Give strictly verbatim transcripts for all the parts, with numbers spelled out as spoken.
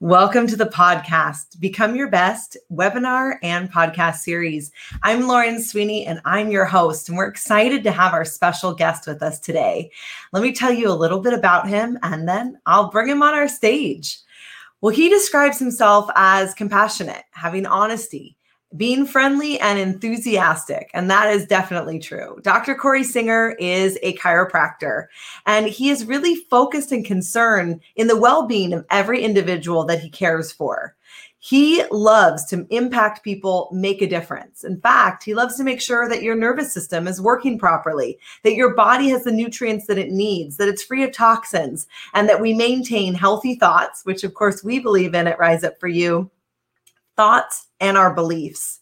Welcome to the podcast, Become Your Best webinar and podcast series. I'm Lauren Sweeney and I'm your host, and we're excited to have our special guest with us today. Let me tell you a little bit about him and then I'll bring him on our stage. Well, he describes himself as compassionate, having honesty, being friendly and enthusiastic, and that is definitely true. Doctor Corey Singer is a chiropractor, and he is really focused and concerned in the well-being of every individual that he cares for. He loves to impact people, make a difference. In fact, he loves to make sure that your nervous system is working properly, that your body has the nutrients that it needs, that it's free of toxins, and that we maintain healthy thoughts, which of course we believe in at Rise Up For You, thoughts, and our beliefs.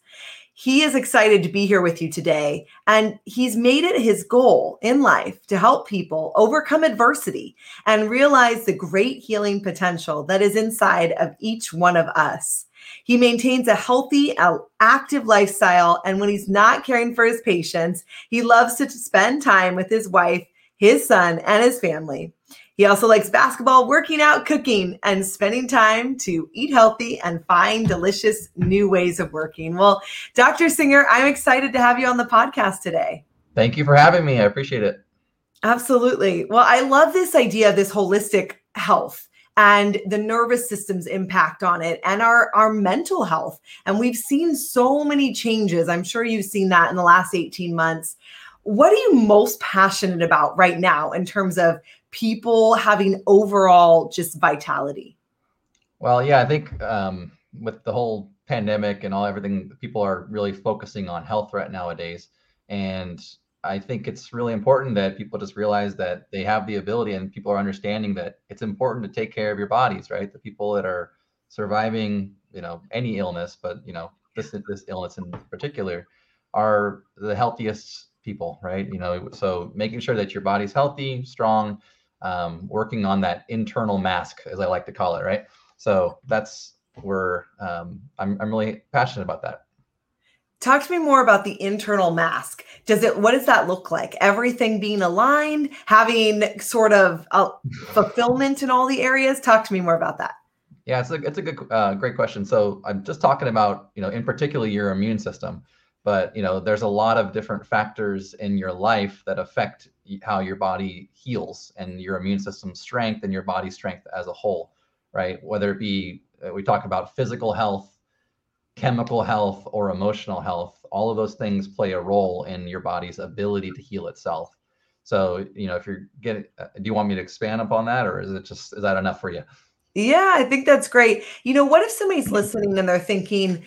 He is excited to be here with you today, and he's made it his goal in life to help people overcome adversity and realize the great healing potential that is inside of each one of us. He maintains a healthy, active lifestyle, and when he's not caring for his patients, he loves to spend time with his wife, his son, and his family. He also likes basketball, working out, cooking, and spending time to eat healthy and find delicious new ways of working. Well, Doctor Singer, I'm excited to have you on the podcast today. Thank you for having me. I appreciate it. Absolutely. Well, I love this idea of this holistic health and the nervous system's impact on it and our, our mental health. And we've seen so many changes. I'm sure you've seen that in the last eighteen months. What are you most passionate about right now in terms of people having overall just vitality? Well, yeah, I think um, with the whole pandemic and all everything, people are really focusing on health right nowadays. And I think it's really important that people just realize that they have the ability, and people are understanding that it's important to take care of your bodies, right? The people that are surviving, you know, any illness, but, you know, this, this illness in particular, are the healthiest people, right? You know, so making sure that your body's healthy, strong, um, working on that internal mask, as I like to call it, right? So that's where um, I'm, I'm really passionate about that. Talk to me more about the internal mask. Does it, what does that look like? Everything being aligned, having sort of a fulfillment in all the areas. Talk to me more about that. Yeah, it's a, it's a good, uh, great question. So I'm just talking about, you know, in particular your immune system. But, you know, there's a lot of different factors in your life that affect how your body heals and your immune system strength and your body strength as a whole, right? Whether it be, we talk about physical health, chemical health, or emotional health, all of those things play a role in your body's ability to heal itself. So, you know, if you're getting, do you want me to expand upon that, or is it just, is that enough for you? Yeah, I think that's great. You know, what if somebody's listening and they're thinking,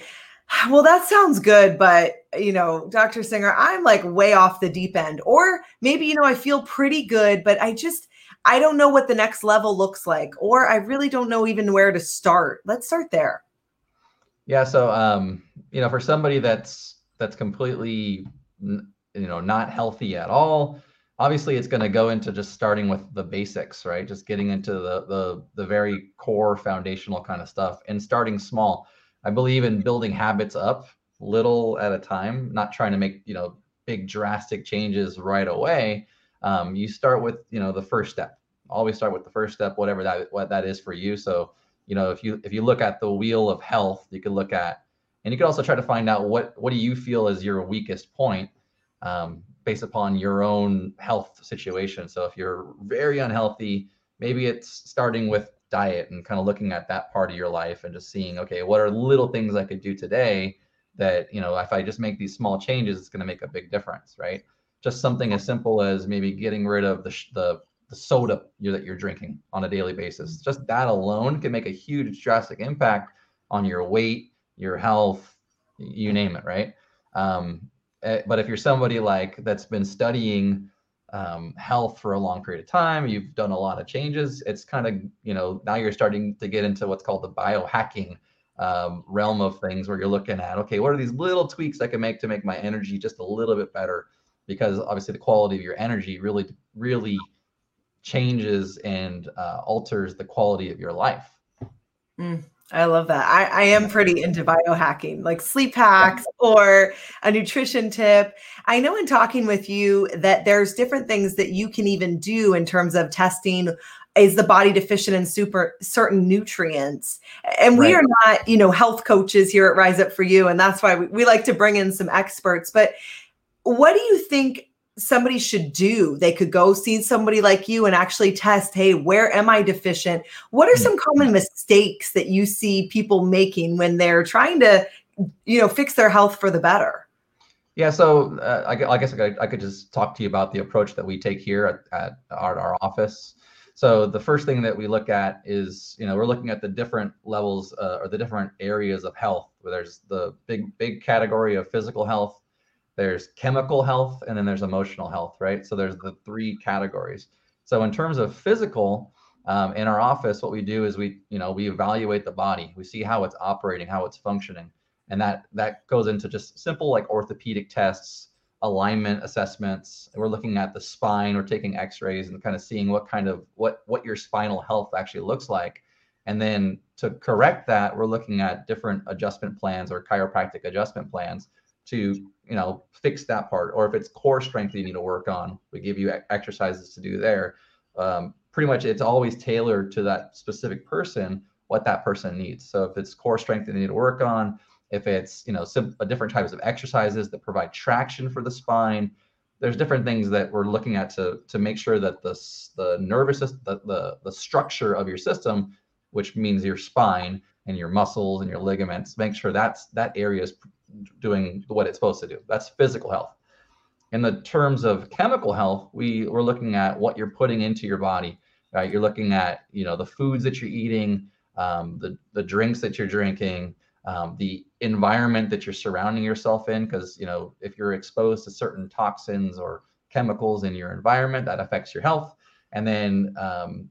well, that sounds good, but, you know, Doctor Singer, I'm like way off the deep end. Or maybe, you know, I feel pretty good, but I just, I don't know what the next level looks like, or I really don't know even where to start. Let's start there. Yeah. So, um, you know, for somebody that's, that's completely, you know, not healthy at all, obviously it's going to go into just starting with the basics, right? Just getting into the, the, the very core foundational kind of stuff and starting small. I believe in building habits up little at a time, not trying to make, you know, big drastic changes right away. Um, you start with, you know, the first step. Always start with the first step, whatever that what that is for you. So, you know, if you if you look at the wheel of health, you can look at, and you can also try to find out what what do you feel is your weakest point um, based upon your own health situation. So if you're very unhealthy, maybe it's starting with diet and kind of looking at that part of your life and just seeing, okay, what are little things I could do today that, you know, if I just make these small changes, it's going to make a big difference, right? Just something as simple as maybe getting rid of the the, the soda you're, that you're drinking on a daily basis. Just that alone can make a huge drastic impact on your weight, your health, you name it, right? Um, but if you're somebody like that's been studying Um, health for a long period of time, you've done a lot of changes. It's kind of, you know, now you're starting to get into what's called the biohacking um, realm of things where you're looking at, okay, what are these little tweaks I can make to make my energy just a little bit better? Because obviously the quality of your energy really, really changes and uh, alters the quality of your life. Mm. I love that. I, I am pretty into biohacking, like sleep hacks or a nutrition tip. I know in talking with you that there's different things that you can even do in terms of testing. Is the body deficient in super certain nutrients? And we right. are not, you know, health coaches here at Rise Up For You. And that's why we, we like to bring in some experts. But what do you think somebody should do? They could go see somebody like you and actually test, hey, where am I deficient? What are some common mistakes that you see people making when they're trying to, you know, fix their health for the better? Yeah. So uh, I, I guess I could, I could just talk to you about the approach that we take here at, at our, our office. So the first thing that we look at is, you know, we're looking at the different levels uh, or the different areas of health, where there's the big, big category of physical health, there's chemical health, and then there's emotional health, right? So there's the three categories. So in terms of physical, um, in our office, what we do is we, you know, we evaluate the body. We see how it's operating, how it's functioning. And that, that goes into just simple like orthopedic tests, alignment assessments. We're looking at the spine, we're taking x-rays and kind of seeing what kind of, what, what your spinal health actually looks like. And then to correct that, we're looking at different adjustment plans or chiropractic adjustment plans to, you know, fix that part. Or if it's core strength you need to work on, we give you exercises to do there. Um, pretty much it's always tailored to that specific person, what that person needs. So if it's core strength they need to work on, if it's, you know, some different types of exercises that provide traction for the spine, there's different things that we're looking at to to make sure that the, the nervous system, the, the, the structure of your system, which means your spine and your muscles and your ligaments, make sure that's, that area is doing what it's supposed to do. That's physical health. In the terms of chemical health, we we're looking at what you're putting into your body, right? You're looking at, you know, the foods that you're eating, um, the, the drinks that you're drinking, um, the environment that you're surrounding yourself in. Cause you know, if you're exposed to certain toxins or chemicals in your environment, that affects your health. And then, um,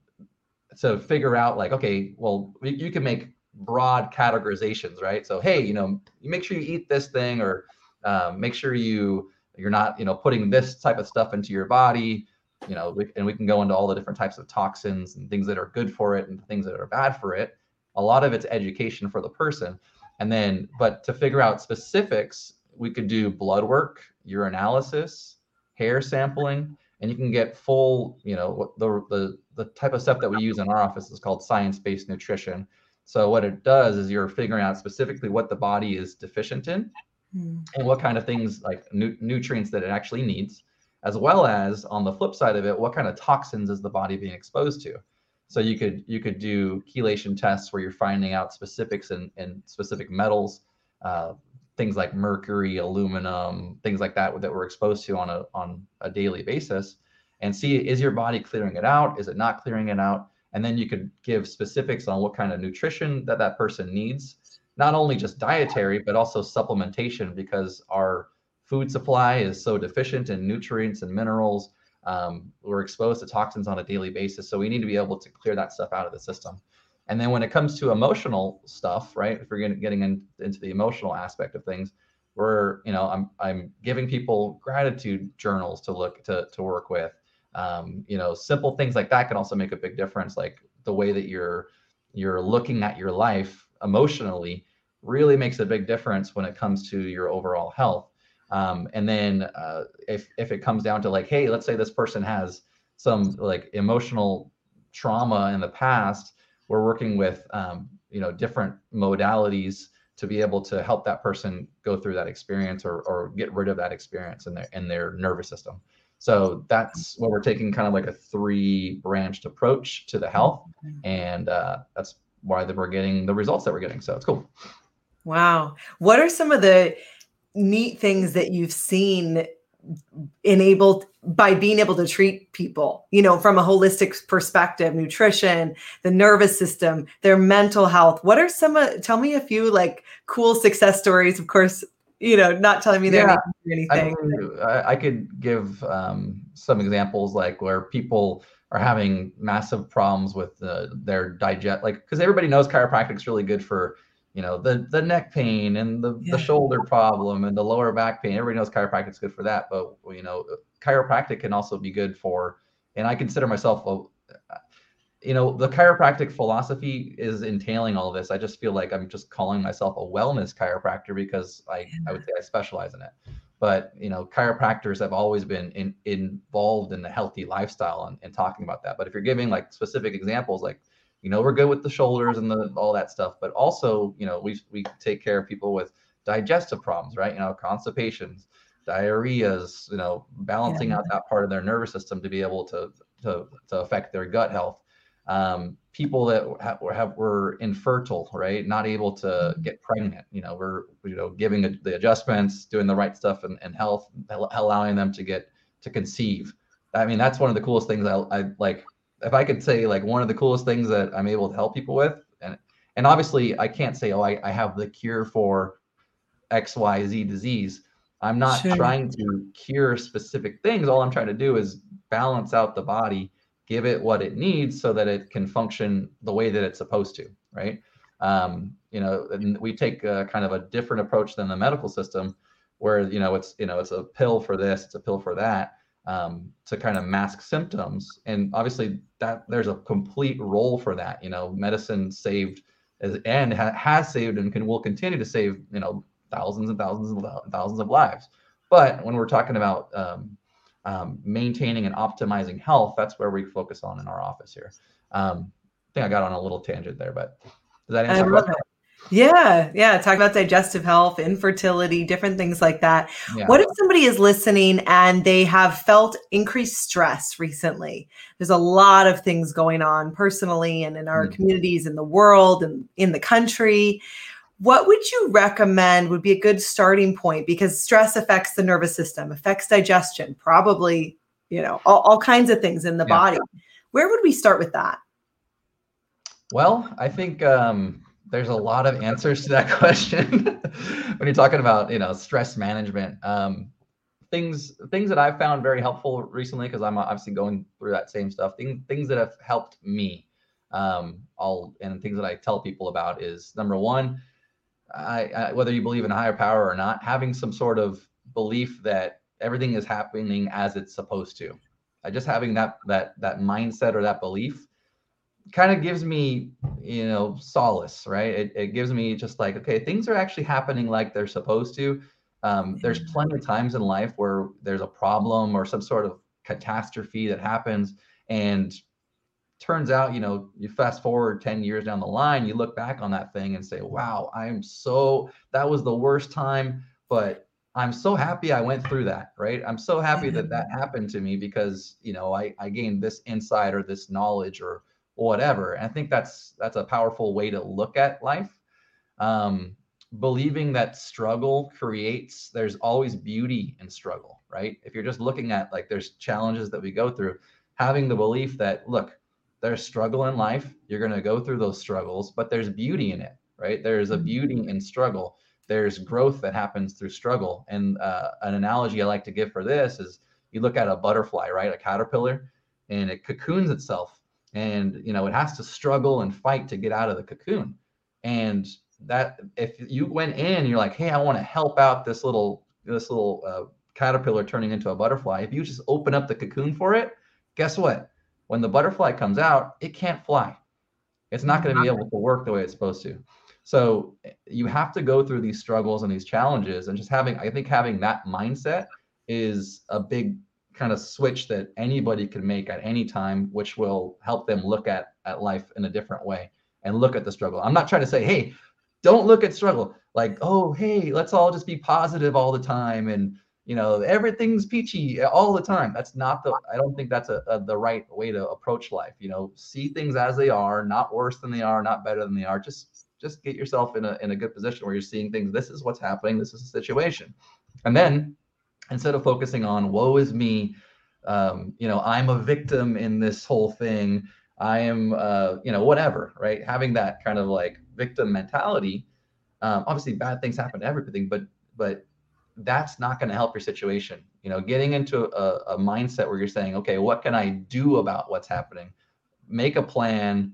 so figure out like, okay, well, you can make broad categorizations, right? So, hey, you know, you make sure you eat this thing, or um, make sure you you're not, you know, putting this type of stuff into your body, you know, we, and we can go into all the different types of toxins and things that are good for it and things that are bad for it. A lot of it's education for the person. And then, but to figure out specifics, we could do blood work, urinalysis, hair sampling, and you can get full, you know, the the the type of stuff that we use in our office is called science-based nutrition. So what it does is you're figuring out specifically what the body is deficient in mm. and what kind of things like nu- nutrients that it actually needs, as well as on the flip side of it, what kind of toxins is the body being exposed to? So you could you could do chelation tests where you're finding out specifics in, in specific metals, uh, things like mercury, aluminum, things like that that we're exposed to on a on a daily basis, and see, is your body clearing it out? Is it not clearing it out? And then you could give specifics on what kind of nutrition that that person needs, not only just dietary, but also supplementation, because our food supply is so deficient in nutrients and minerals. Um, we're exposed to toxins on a daily basis. So we need to be able to clear that stuff out of the system. And then when it comes to emotional stuff, right, if we're getting in, into the emotional aspect of things, we're, you know, I'm, I'm giving people gratitude journals to look to, to work with. Um, you know, simple things like that can also make a big difference. Like the way that you're, you're looking at your life emotionally really makes a big difference when it comes to your overall health. Um, and then, uh, if, if it comes down to like, hey, let's say this person has some like emotional trauma in the past, we're working with, um, you know, different modalities to be able to help that person go through that experience or, or get rid of that experience in their, in their nervous system. So that's what we're taking, kind of like a three-branched approach to the health. And uh, that's why that we're getting the results that we're getting. So it's cool. Wow. What are some of the neat things that you've seen enabled by being able to treat people, you know, from a holistic perspective, nutrition, the nervous system, their mental health? What are some, uh, tell me a few like cool success stories, of course, you know, not telling me they're yeah, anything. I, I could give um, some examples like where people are having massive problems with the, their digest, like, because everybody knows chiropractic is really good for you know, the, the neck pain and the, yeah. the shoulder problem and the lower back pain. Everybody knows chiropractic's good for that, but you know, chiropractic can also be good for, and I consider myself, a, you know, the chiropractic philosophy is entailing all this. I just feel like I'm just calling myself a wellness chiropractor because I, yeah. I would say I specialize in it. But, you know, chiropractors have always been in, involved in the healthy lifestyle and, and talking about that. But if you're giving like specific examples, like, you know, we're good with the shoulders and the, all that stuff, but also, you know, we, we take care of people with digestive problems, right? You know, constipations, diarrheas, you know, balancing yeah. out that part of their nervous system to be able to, to, to affect their gut health. Um, people that have, have were infertile, right? Not able to get pregnant. You know, we're you know giving a, the adjustments, doing the right stuff, and, and health, allowing them to get to conceive. I mean, that's one of the coolest things. I, I like if I could say like one of the coolest things that I'm able to help people with. And and obviously I can't say oh I, I have the cure for X Y Z disease. I'm not sure. trying to cure specific things. All I'm trying to do is balance out the body, give it what it needs so that it can function the way that it's supposed to, right? Um, you know, and we take a, kind of a different approach than the medical system where, you know, it's, you know, it's a pill for this, it's a pill for that, um, to kind of mask symptoms. And obviously that there's a complete role for that, you know, medicine saved as, and ha- has saved and can, will continue to save, you know, thousands and thousands and thousands of lives. But when we're talking about, um, Um, maintaining and optimizing health, that's where we focus on in our office here. Um, I think I got on a little tangent there, but does that answer your question? Yeah. Yeah. Talk about digestive health, infertility, different things like that. Yeah. What if somebody is listening and they have felt increased stress recently? There's a lot of things going on personally and in our mm-hmm. communities, in the world and in the country. What would you recommend would be a good starting point? Because stress affects the nervous system, affects digestion, probably, you know, all, all kinds of things in the yeah. body. Where would we start with that? Well, I think um, there's a lot of answers to that question when you're talking about, you know, stress management. Um, things things that I've found very helpful recently, because I'm obviously going through that same stuff, things, things that have helped me um, all, and things that I tell people about is, number one, I, I, whether you believe in a higher power or not, having some sort of belief that everything is happening as it's supposed to. I just having that that that mindset or that belief kind of gives me, you know, solace, right? It, it gives me just like, okay, things are actually happening like they're supposed to. Um, there's plenty of times in life where there's a problem or some sort of catastrophe that happens, and turns out, you know, you fast forward ten years down the line, you look back on that thing and say, wow, I'm so, that was the worst time, but I'm so happy I went through that, right? I'm so happy that that happened to me because, you know, I, I gained this insight or this knowledge or whatever. And I think that's, that's a powerful way to look at life. Um, believing that struggle creates, there's always beauty in struggle, right? If you're just looking at like, there's challenges that we go through, having the belief that, look, there's struggle in life. You're going to go through those struggles, but there's beauty in it, right? There's a beauty in struggle. There's growth that happens through struggle. And uh, an analogy I like to give for this is you look at a butterfly, right? A caterpillar, and it cocoons itself. And, you know, it has to struggle and fight to get out of the cocoon. And that if you went in, you're like, hey, I want to help out this little, this little uh, caterpillar turning into a butterfly. If you just open up the cocoon for it, guess what? When the butterfly comes out, it can't fly. It's not going to be able to work the way it's supposed to. So you have to go through these struggles and these challenges, and just having, I think having that mindset is a big kind of switch that anybody can make at any time, which will help them look at, at life in a different way and look at the struggle. I'm not trying to say, hey, don't look at struggle. Like, oh, hey, let's all just be positive all the time. And you know, everything's peachy all the time. That's not the, I don't think that's a, a, the right way to approach life. You know, see things as they are, not worse than they are, not better than they are. Just, just get yourself in a, in a good position where you're seeing things. This is what's happening. This is the situation. And then instead of focusing on woe is me, um, you know, I'm a victim in this whole thing. I am, uh, you know, whatever, right? Having that kind of like victim mentality. Um, obviously bad things happen to everything, but, but, that's not going to help your situation. You know, getting into a, a mindset where you're saying, okay, what can I do about what's happening? Make a plan,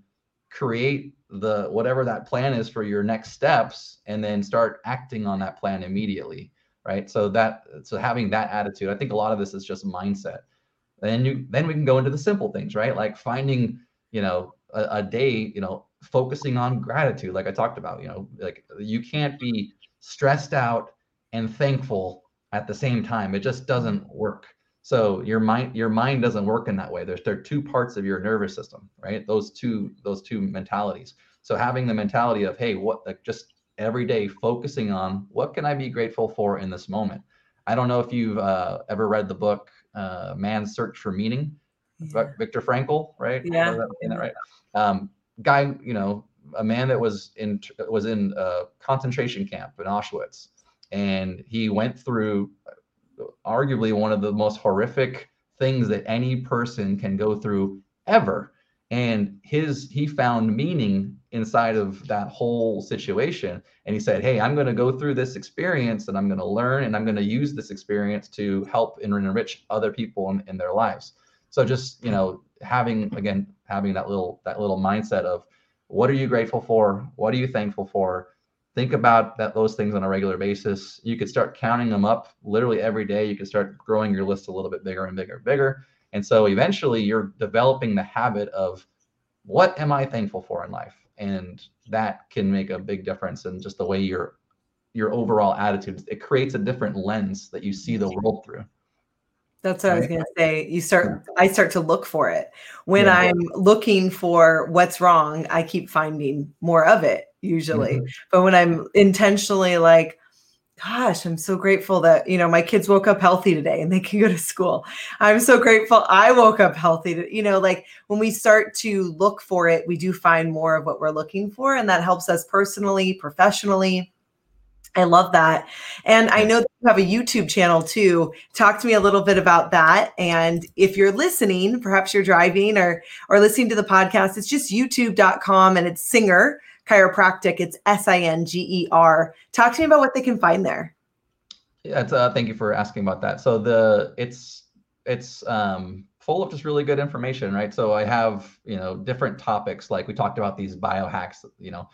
create the whatever that plan is for your next steps, and then start acting on that plan immediately, right? So that so having that attitude, I think a lot of this is just mindset. Then you then we can go into the simple things, right? Like finding, you know, a, a day, you know, focusing on gratitude, like I talked about. You know, like you can't be stressed out and thankful at the same time. It just doesn't work. So your mind, your mind doesn't work in that way. There's there are two parts of your nervous system, right? Those two, those two mentalities. So having the mentality of, hey, what, like just every day focusing on what can I be grateful for in this moment. I don't know if you've uh, ever read the book uh, Man's Search for Meaning, yeah. Viktor Frankl, right? Yeah. That, that, right. Um, guy, you know, a man that was in was in a concentration camp in Auschwitz, and he went through arguably one of the most horrific things that any person can go through ever. And his he found meaning inside of that whole situation. And he said, hey, I'm going to go through this experience, and I'm going to learn, and I'm going to use this experience to help and enrich other people in, in their lives. So just, you know, having, again, having that little that little mindset of what are you grateful for? What are you thankful for? Think about that, those things on a regular basis. You could start counting them up literally every day. You can start growing your list a little bit bigger and bigger and bigger. And so eventually you're developing the habit of what am I thankful for in life? And that can make a big difference in just the way your your overall attitude. It creates a different lens that you see the world through. That's what I was going to say. You start, I start to look for it. When yeah. I'm looking for what's wrong, I keep finding more of it usually. Mm-hmm. But when I'm intentionally like, gosh, I'm so grateful that, you know, my kids woke up healthy today and they can go to school. I'm so grateful I woke up healthy. To, you know, like when we start to look for it, we do find more of what we're looking for. And that helps us personally, professionally. I love that. And I know that you have a YouTube channel too. Talk to me a little bit about that. And if you're listening, perhaps you're driving or or listening to the podcast, it's just youtube dot com and it's Singer Chiropractic. It's S I N G E R. Talk to me about what they can find there. Yeah, it's, uh, thank you for asking about that. So the it's it's um, full of just really good information, right? So I have, you know, different topics. Like we talked about these biohacks, you know,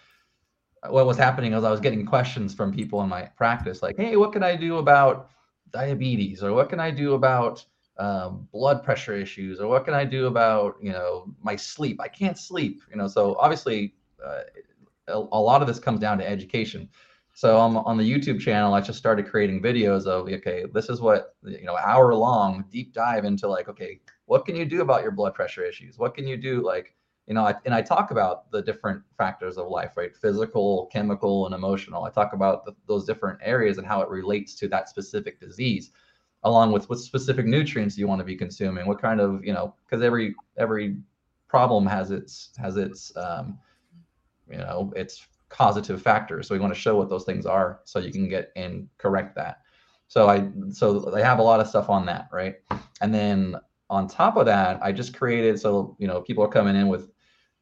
what was happening is I was getting questions from people in my practice, like, hey, what can I do about diabetes? Or what can I do about um, blood pressure issues? Or what can I do about, you know, my sleep? I can't sleep, you know? So obviously uh, a, a lot of this comes down to education. So on, on the YouTube channel, I just started creating videos of, okay, this is what, you know, hour long deep dive into like, okay, what can you do about your blood pressure issues? What can you do? Like, you know, I, and I talk about the different factors of life, right? Physical, chemical, and emotional. I talk about the, those different areas and how it relates to that specific disease, along with what specific nutrients you want to be consuming, what kind of, you know, because every every problem has its has its um, you know, its causative factors. So we want to show what those things are, so you can get and correct that. So I so I have a lot of stuff on that, right? And then on top of that, I just created, so you know, people are coming in with.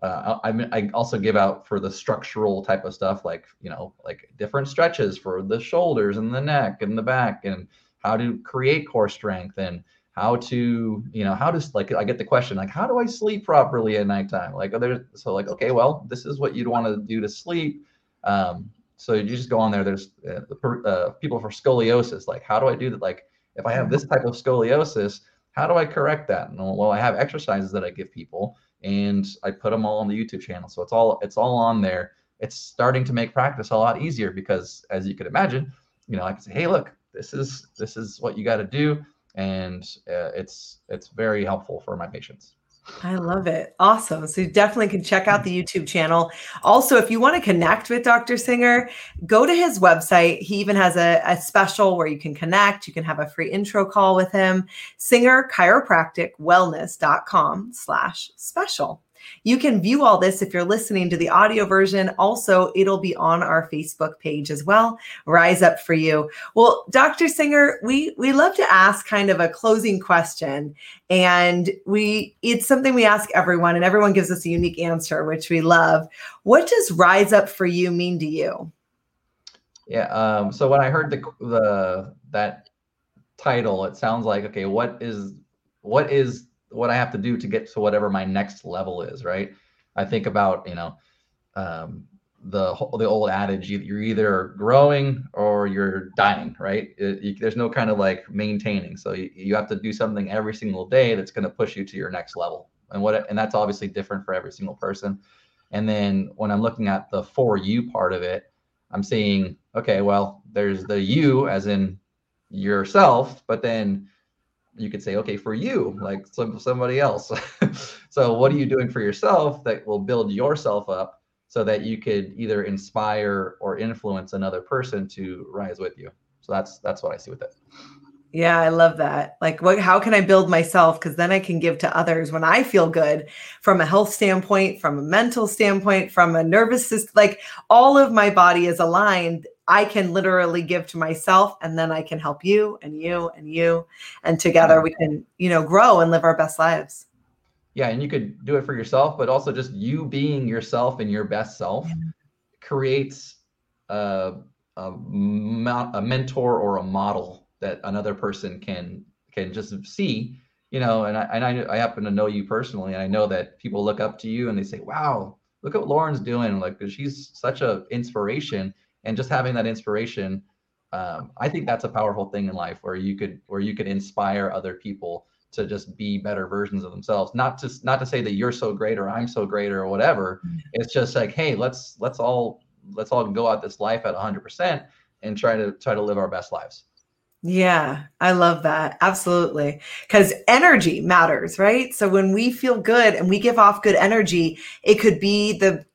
Uh, I, I also give out for the structural type of stuff, like, you know, like different stretches for the shoulders and the neck and the back, and how to create core strength, and how to, you know, how to, like, I get the question, like, how do I sleep properly at nighttime? Like, are there, so like, okay, well, this is what you'd want to do to sleep. Um, so you just go on there. There's uh, uh, people for scoliosis. Like, how do I do that? Like, if I have this type of scoliosis, how do I correct that? And, well, I have exercises that I give people. And I put them all on the YouTube channel. So it's all it's all on there. It's starting to make practice a lot easier because, as you could imagine, you know, I can say, hey, look, this is this is what you got to do. And uh, it's it's very helpful for my patients. I love it. Awesome. So you definitely can check out the YouTube channel. Also, if you want to connect with Doctor Singer, go to his website. He even has a, a special where you can connect. You can have a free intro call with him. singer chiropractic wellness dot com slash special. You can view all this if you're listening to the audio version. Also, it'll be on our Facebook page as well. Rise Up For You. Well, Doctor Singer, we we love to ask kind of a closing question, and we it's something we ask everyone, and everyone gives us a unique answer, which we love. What does Rise Up For You mean to you? Yeah. Um, so when I heard the the that title, it sounds like, okay, what is what is what I have to do to get to whatever my next level is, right? I think about, you know, um, the the old adage, you're either growing or you're dying, right? It, you, there's no kind of like maintaining. So you, you have to do something every single day that's going to push you to your next level. And what, and that's obviously different for every single person. And then when I'm looking at the for you part of it, I'm seeing, okay, well, there's the you as in yourself, but then you could say, okay, for you, like some, somebody else. So what are you doing for yourself that will build yourself up so that you could either inspire or influence another person to rise with you? So that's, that's what I see with it. Yeah, I love that. Like, what, how can I build myself? Because then I can give to others when I feel good from a health standpoint, from a mental standpoint, from a nervous system, like all of my body is aligned. I can literally give to myself, and then I can help you and you and you. And together we can, you know, grow and live our best lives. Yeah. And you could do it for yourself, but also just you being yourself and your best self yeah. creates a, a, a mentor or a model that another person can can just see, you know, and I and I, I happen to know you personally, and I know that people look up to you and they say, wow, look what Lauren's doing, like she's such an inspiration. And just having that inspiration, um, I think that's a powerful thing in life, where you could where you could inspire other people to just be better versions of themselves. Not to not to say that you're so great or I'm so great or whatever. Mm-hmm. It's just like, hey, let's let's all let's all go out this life at one hundred percent and try to try to live our best lives. Yeah, I love that. Absolutely. Because energy matters, right? So when we feel good and we give off good energy, it could be the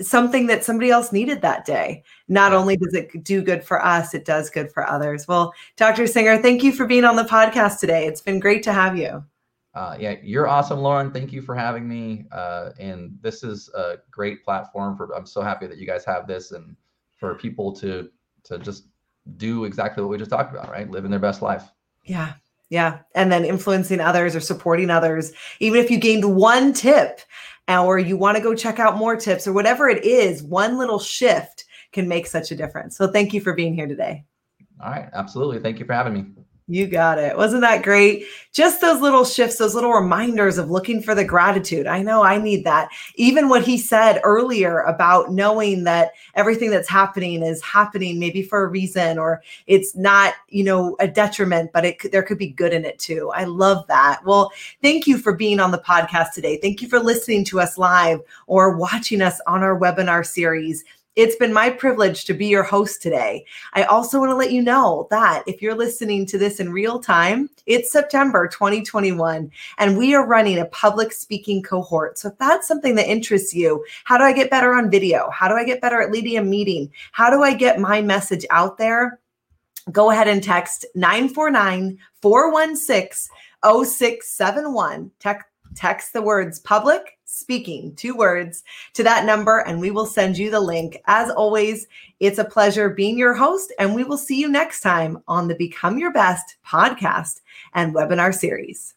something that somebody else needed that day. Not only does it do good for us, it does good for others. Well, Doctor Singer, thank you for being on the podcast today. It's been great to have you. Uh, yeah, you're awesome, Lauren. Thank you for having me. Uh, and this is a great platform for, I'm so happy that you guys have this, and for people to, to just do exactly what we just talked about, right? Living their best life. Yeah. Yeah. And then influencing others or supporting others. Even if you gained one tip or you want to go check out more tips or whatever it is, one little shift can make such a difference. So thank you for being here today. All right. Absolutely. Thank you for having me. You got it. Wasn't that great? Just those little shifts, those little reminders of looking for the gratitude. I know I need that. Even what he said earlier about knowing that everything that's happening is happening maybe for a reason, or it's not, you know, a detriment, but it there could be good in it too. I love that. Well, thank you for being on the podcast today. Thank you for listening to us live or watching us on our webinar series. It's been my privilege to be your host today. I also want to let you know that if you're listening to this in real time, it's September twenty twenty-one, and we are running a public speaking cohort. So if that's something that interests you, how do I get better on video? How do I get better at leading a meeting? How do I get my message out there? Go ahead and text nine four nine, four one six, zero six seven one. Text Text the words public speaking, two words, to that number, and we will send you the link. As always, it's a pleasure being your host, and we will see you next time on the Become Your Best podcast and webinar series.